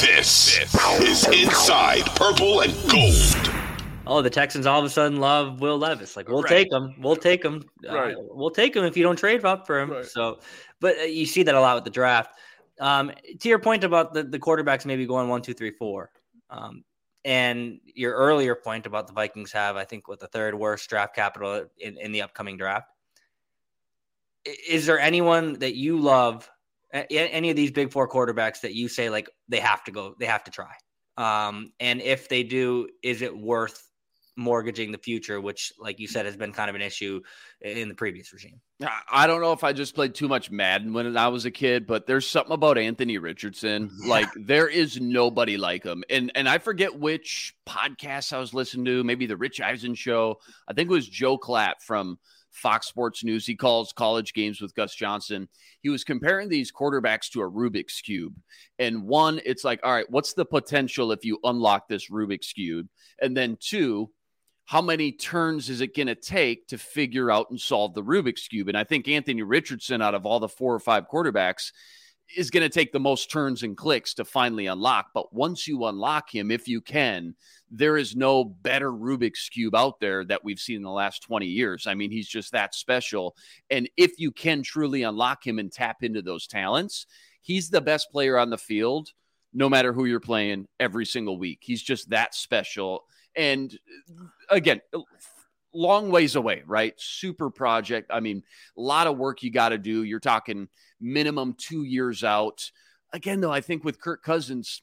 This is Inside Purple and Gold. Oh, the Texans all of a sudden love Will Levis. Like, we'll take him. We'll take him. Right. We'll take him if you don't trade up for him. Right. So, but you see that a lot with the draft. To your point about the quarterbacks maybe going 1, 2, 3, 4, and your earlier point about the Vikings have, I think, with the third worst draft capital in the upcoming draft. Is there anyone that you love? Any of these big four quarterbacks that you say, like, they have to go, they have to try. And if they do, is it worth mortgaging the future, which, like you said, has been kind of an issue in the previous regime? I don't know if I just played too much Madden when I was a kid, but there's something about Anthony Richardson. Yeah. Like, there is nobody like him. And I forget which podcast I was listening to, maybe the Rich Eisen show. I think it was Joe Klatt from Fox Sports News. He calls college games with Gus Johnson. He was comparing these quarterbacks to a Rubik's Cube. And one, it's like, all right, what's the potential if you unlock this Rubik's Cube? And then two, how many turns is it going to take to figure out and solve the Rubik's Cube? And I think Anthony Richardson, out of all the 4 or 5 quarterbacks, is going to take the most turns and clicks to finally unlock. But once you unlock him, if you can, there is no better Rubik's Cube out there that we've seen in the last 20 years. I mean, he's just that special. And if you can truly unlock him and tap into those talents, he's the best player on the field, no matter who you're playing every single week. He's just that special. And again, long ways away, right? Super project. I mean, a lot of work you got to do. You're talking minimum 2 years out. Again, though, I think with Kirk Cousins,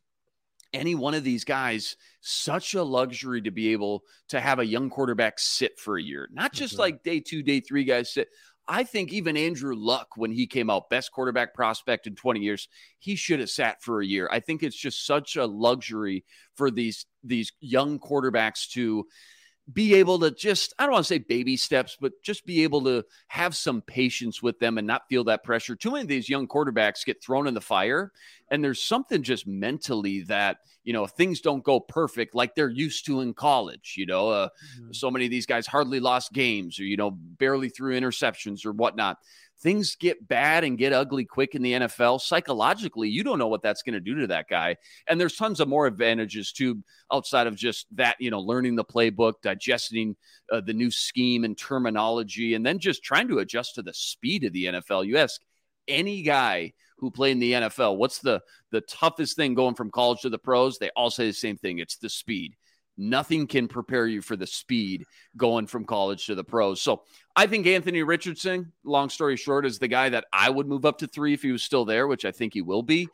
any one of these guys, such a luxury to be able to have a young quarterback sit for a year. Not just like day 2, day 3 guys sit. I think even Andrew Luck, when he came out, best quarterback prospect in 20 years, he should have sat for a year. I think it's just such a luxury for these young quarterbacks to be able to just, I don't want to say baby steps, but just be able to have some patience with them and not feel that pressure. Too many of these young quarterbacks get thrown in the fire, and there's something just mentally that, you know, things don't go perfect like they're used to in college. You know, so many of these guys hardly lost games or, you know, barely threw interceptions or whatnot. Things get bad and get ugly quick in the NFL. Psychologically, you don't know what that's going to do to that guy. And there's tons of more advantages, too, outside of just that, you know, learning the playbook, digesting the new scheme and terminology, and then just trying to adjust to the speed of the NFL. You ask any guy who played in the NFL, what's the toughest thing going from college to the pros? They all say the same thing. It's the speed. Nothing can prepare you for the speed going from college to the pros. So I think Anthony Richardson, long story short, is the guy that I would move up to 3 if he was still there, which I think he will be,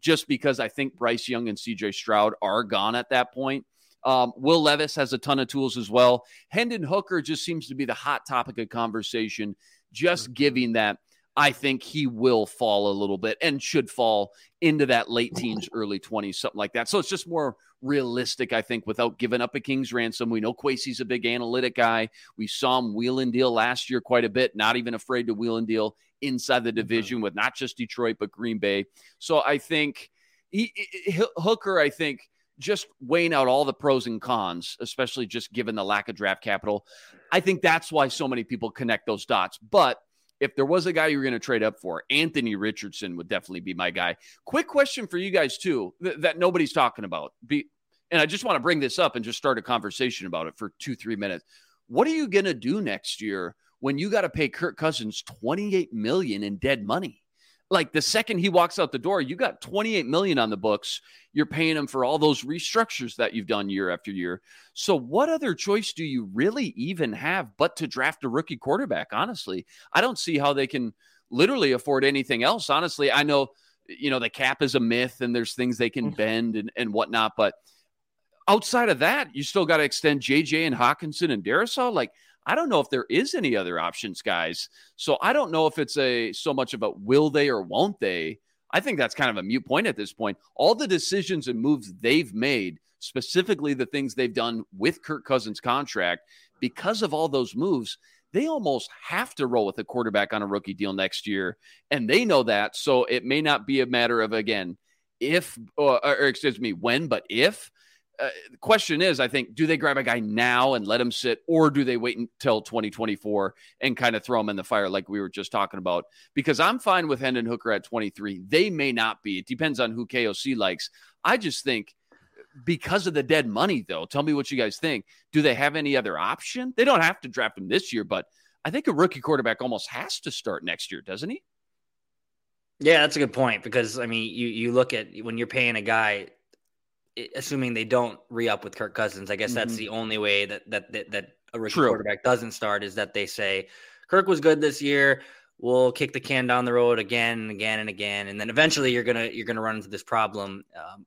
just because I think Bryce Young and CJ Stroud are gone at that point. Will Levis has a ton of tools as well. Hendon Hooker just seems to be the hot topic of conversation, just giving that. I think he will fall a little bit and should fall into that late teens, early 20s, something like that. So it's just more realistic, I think, without giving up a king's ransom. We know Quayce's a big analytic guy. We saw him wheel and deal last year quite a bit, not even afraid to wheel and deal inside the division with not just Detroit, but Green Bay. So I think Hooker, I think, just weighing out all the pros and cons, especially just given the lack of draft capital. I think that's why so many people connect those dots. But if there was a guy you were going to trade up for, Anthony Richardson would definitely be my guy. Quick question for you guys, too, that nobody's talking about. And I just want to bring this up and just start a conversation about it for 2-3 minutes. What are you going to do next year when you got to pay Kirk Cousins $28 million in dead money? Like the second he walks out the door, you got $28 million on the books. You're paying him for all those restructures that you've done year after year. So what other choice do you really even have but to draft a rookie quarterback? Honestly, I don't see how they can literally afford anything else. Honestly, I know, you know, the cap is a myth and there's things they can bend and whatnot. But outside of that, you still got to extend JJ and Hawkinson and Darisaw. Like, I don't know if there is any other options, guys. So I don't know if it's so much about will they or won't they. I think that's kind of a moot point at this point. All the decisions and moves they've made, specifically the things they've done with Kirk Cousins' contract, because of all those moves, they almost have to roll with a quarterback on a rookie deal next year. And they know that. So it may not be a matter of, again, if. The question is, I think, do they grab a guy now and let him sit, or do they wait until 2024 and kind of throw him in the fire like we were just talking about? Because I'm fine with Hendon Hooker at 23. They may not be. It depends on who KOC likes. I just think because of the dead money, though, tell me what you guys think. Do they have any other option? They don't have to draft him this year, but I think a rookie quarterback almost has to start next year, doesn't he? Yeah, that's a good point because, I mean, you look at when you're paying a guy – assuming they don't re-up with Kirk Cousins, I guess that's the only way that a rookie quarterback doesn't start is that they say, Kirk was good this year. We'll kick the can down the road again and again and again. And then eventually you're going to run into this problem.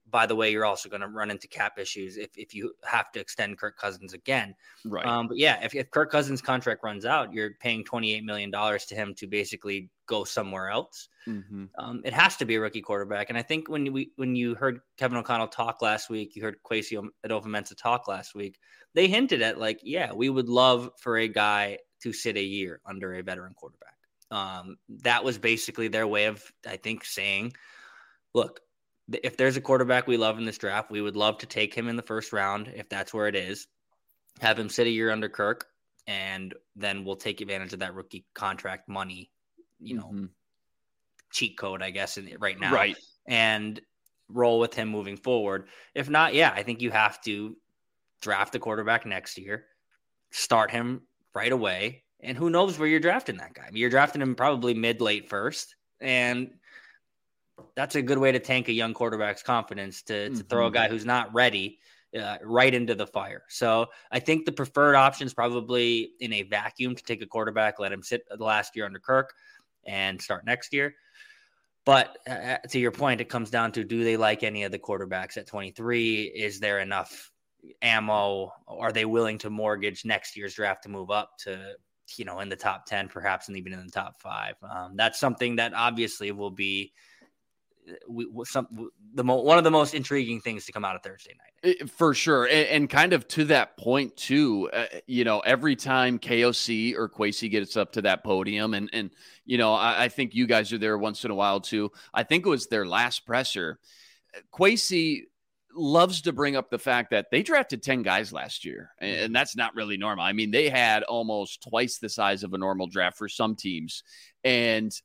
By the way, you're also going to run into cap issues if you have to extend Kirk Cousins again. Right. But yeah, if Kirk Cousins' contract runs out, you're paying $28 million to him to basically go somewhere else. Mm-hmm. It has to be a rookie quarterback. And I think when you heard Kevin O'Connell talk last week, you heard Quayce Odova-Mensa talk last week, they hinted at like, yeah, we would love for a guy to sit a year under a veteran quarterback. That was basically their way of, I think, saying, look, if there's a quarterback we love in this draft, we would love to take him in the first round, if that's where it is, have him sit a year under Kirk, and then we'll take advantage of that rookie contract money, you know, cheat code, I guess, right now. Right. And roll with him moving forward. If not, yeah, I think you have to draft the quarterback next year, start him right away. And who knows where you're drafting that guy? I mean, you're drafting him probably mid-late first, and that's a good way to tank a young quarterback's confidence to throw a guy who's not ready right into the fire. So I think the preferred option is probably in a vacuum to take a quarterback, let him sit the last year under Kirk, and start next year. But to your point, it comes down to, do they like any of the quarterbacks at 23? Is there enough ammo? Are they willing to mortgage next year's draft to move up to – you know, in the top 10, perhaps, and even in the top 5. That's something that obviously will be one of the most intriguing things to come out of Thursday night. For sure. And kind of to that point too, you know, every time KOC or Quayce gets up to that podium and, you know, I think you guys are there once in a while too. I think it was their last presser. Quayce loves to bring up the fact that they drafted 10 guys last year, and that's not really normal. I mean, they had almost twice the size of a normal draft for some teams. And,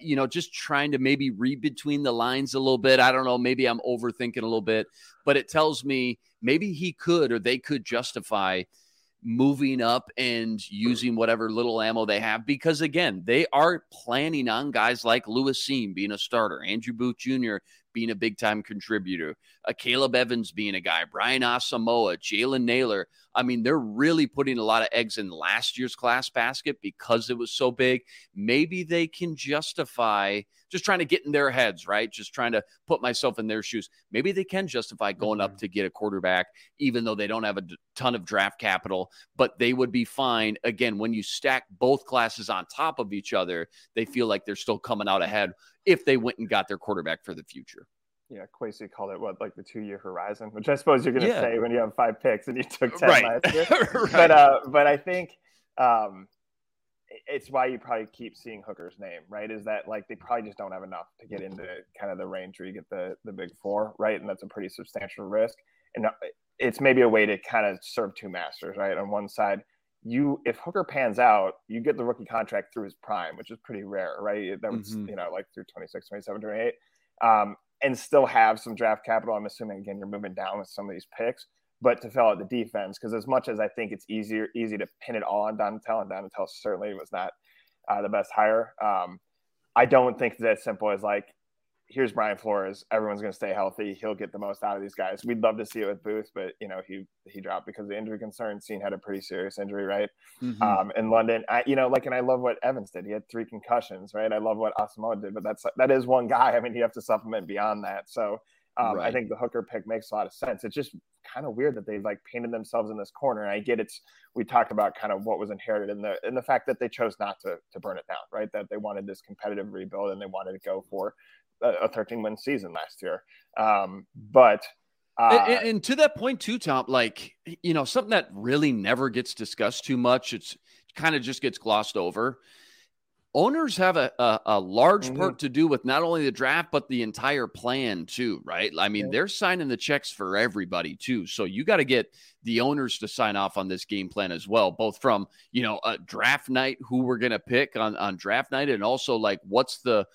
you know, just trying to maybe read between the lines a little bit. I don't know, maybe I'm overthinking a little bit, but it tells me maybe he could or they could justify moving up and using whatever little ammo they have, because again, they are planning on guys like Louis Seen being a starter, Andrew Booth Jr. being a big time contributor, Caleb Evans being a guy, Brian Asamoah, Jalen Naylor. I mean, they're really putting a lot of eggs in last year's class basket because it was so big. Maybe they can justify just trying to get in their heads, right? Just trying to put myself in their shoes. Maybe they can justify going up to get a quarterback, even though they don't have a ton of draft capital, but they would be fine. Again, when you stack both classes on top of each other, they feel like they're still coming out ahead if they went and got their quarterback for the future. Yeah, Quayce called it, what, like the 2-year horizon, which I suppose you're going to say when you have 5 picks and you took 10 last year. But I think it's why you probably keep seeing Hooker's name, right? Is that like they probably just don't have enough to get into kind of the range where you get the big 4, right? And that's a pretty substantial risk. And it's maybe a way to kind of serve two masters, right? On one side, if Hooker pans out, you get the rookie contract through his prime, which is pretty rare, right? That was, you know, like through 26, 27, 28, and still have some draft capital. I'm assuming, again, you're moving down with some of these picks, but to fill out the defense, because as much as I think it's easy to pin it all on Donatell, and Donatell certainly was not the best hire. I don't think it's as simple as like, here's Brian Flores, everyone's going to stay healthy, he'll get the most out of these guys. We'd love to see it with Booth, but, you know, he dropped because of the injury concern. Seen had a pretty serious injury, right? Mm-hmm. In London, and I love what Evans did. He had 3 concussions, right? I love what Asamoah did, but that is one guy. I mean, you have to supplement beyond that. So right. I think the Hooker pick makes a lot of sense. It's just kind of weird that they like painted themselves in this corner. And I get it's, we talked about kind of what was inherited and the fact that they chose not to burn it down, right? That they wanted this competitive rebuild and they wanted to go for a 13-win season last year. And to that point too, Tom, like, you know, something that really never gets discussed too much, it kind of just gets glossed over. Owners have a large mm-hmm. part to do with not only the draft, but the entire plan too, right? I mean, they're signing the checks for everybody too. So you got to get the owners to sign off on this game plan as well, both from, you know, a draft night, who we're going to pick on draft night. And also like, what's the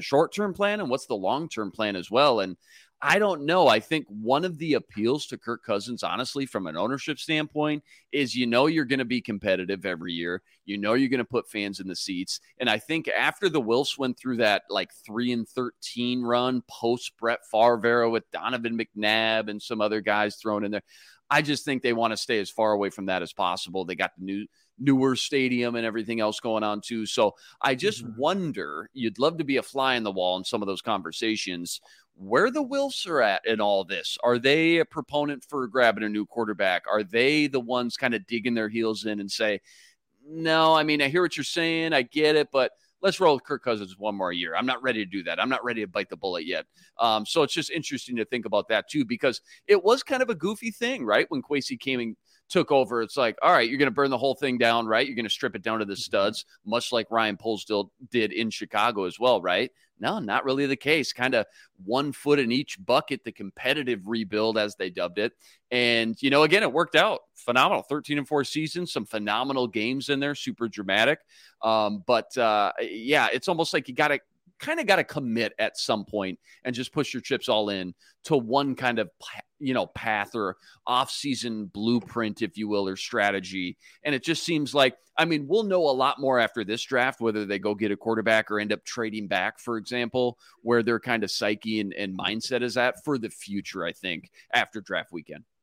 short-term plan and what's the long-term plan as well. And I don't know. I think one of the appeals to Kirk Cousins, honestly, from an ownership standpoint is, you know, you're going to be competitive every year. You know, you're going to put fans in the seats. And I think after the Wilfs went through that like 3-13 run post Brett Favre era with Donovan McNabb and some other guys thrown in there, I just think they want to stay as far away from that as possible. They got the newer stadium and everything else going on too. So I just wonder, you'd love to be a fly on the wall in some of those conversations, where the Wilfs are at in all this. Are they a proponent for grabbing a new quarterback? Are they the ones kind of digging their heels in and say, no, I mean, I hear what you're saying, I get it, but let's roll with Kirk Cousins one more year. I'm not ready to do that. I'm not ready to bite the bullet yet. So it's just interesting to think about that too, because it was kind of a goofy thing, right? When Quayce came and took over, it's like, all right, you're going to burn the whole thing down, right? You're going to strip it down to the studs, much like Ryan Poles did in Chicago as well, right? No, not really the case. Kind of one foot in each bucket, the competitive rebuild, as they dubbed it. And, you know, again, it worked out phenomenal. 13-4 season, some phenomenal games in there, super dramatic. But it's almost like you got to commit at some point and just push your chips all in to one kind of, you know, path or off-season blueprint, if you will, or strategy. And it just seems like, I mean, we'll know a lot more after this draft, whether they go get a quarterback or end up trading back, for example, where their kind of psyche and mindset is at for the future, I think, after draft weekend.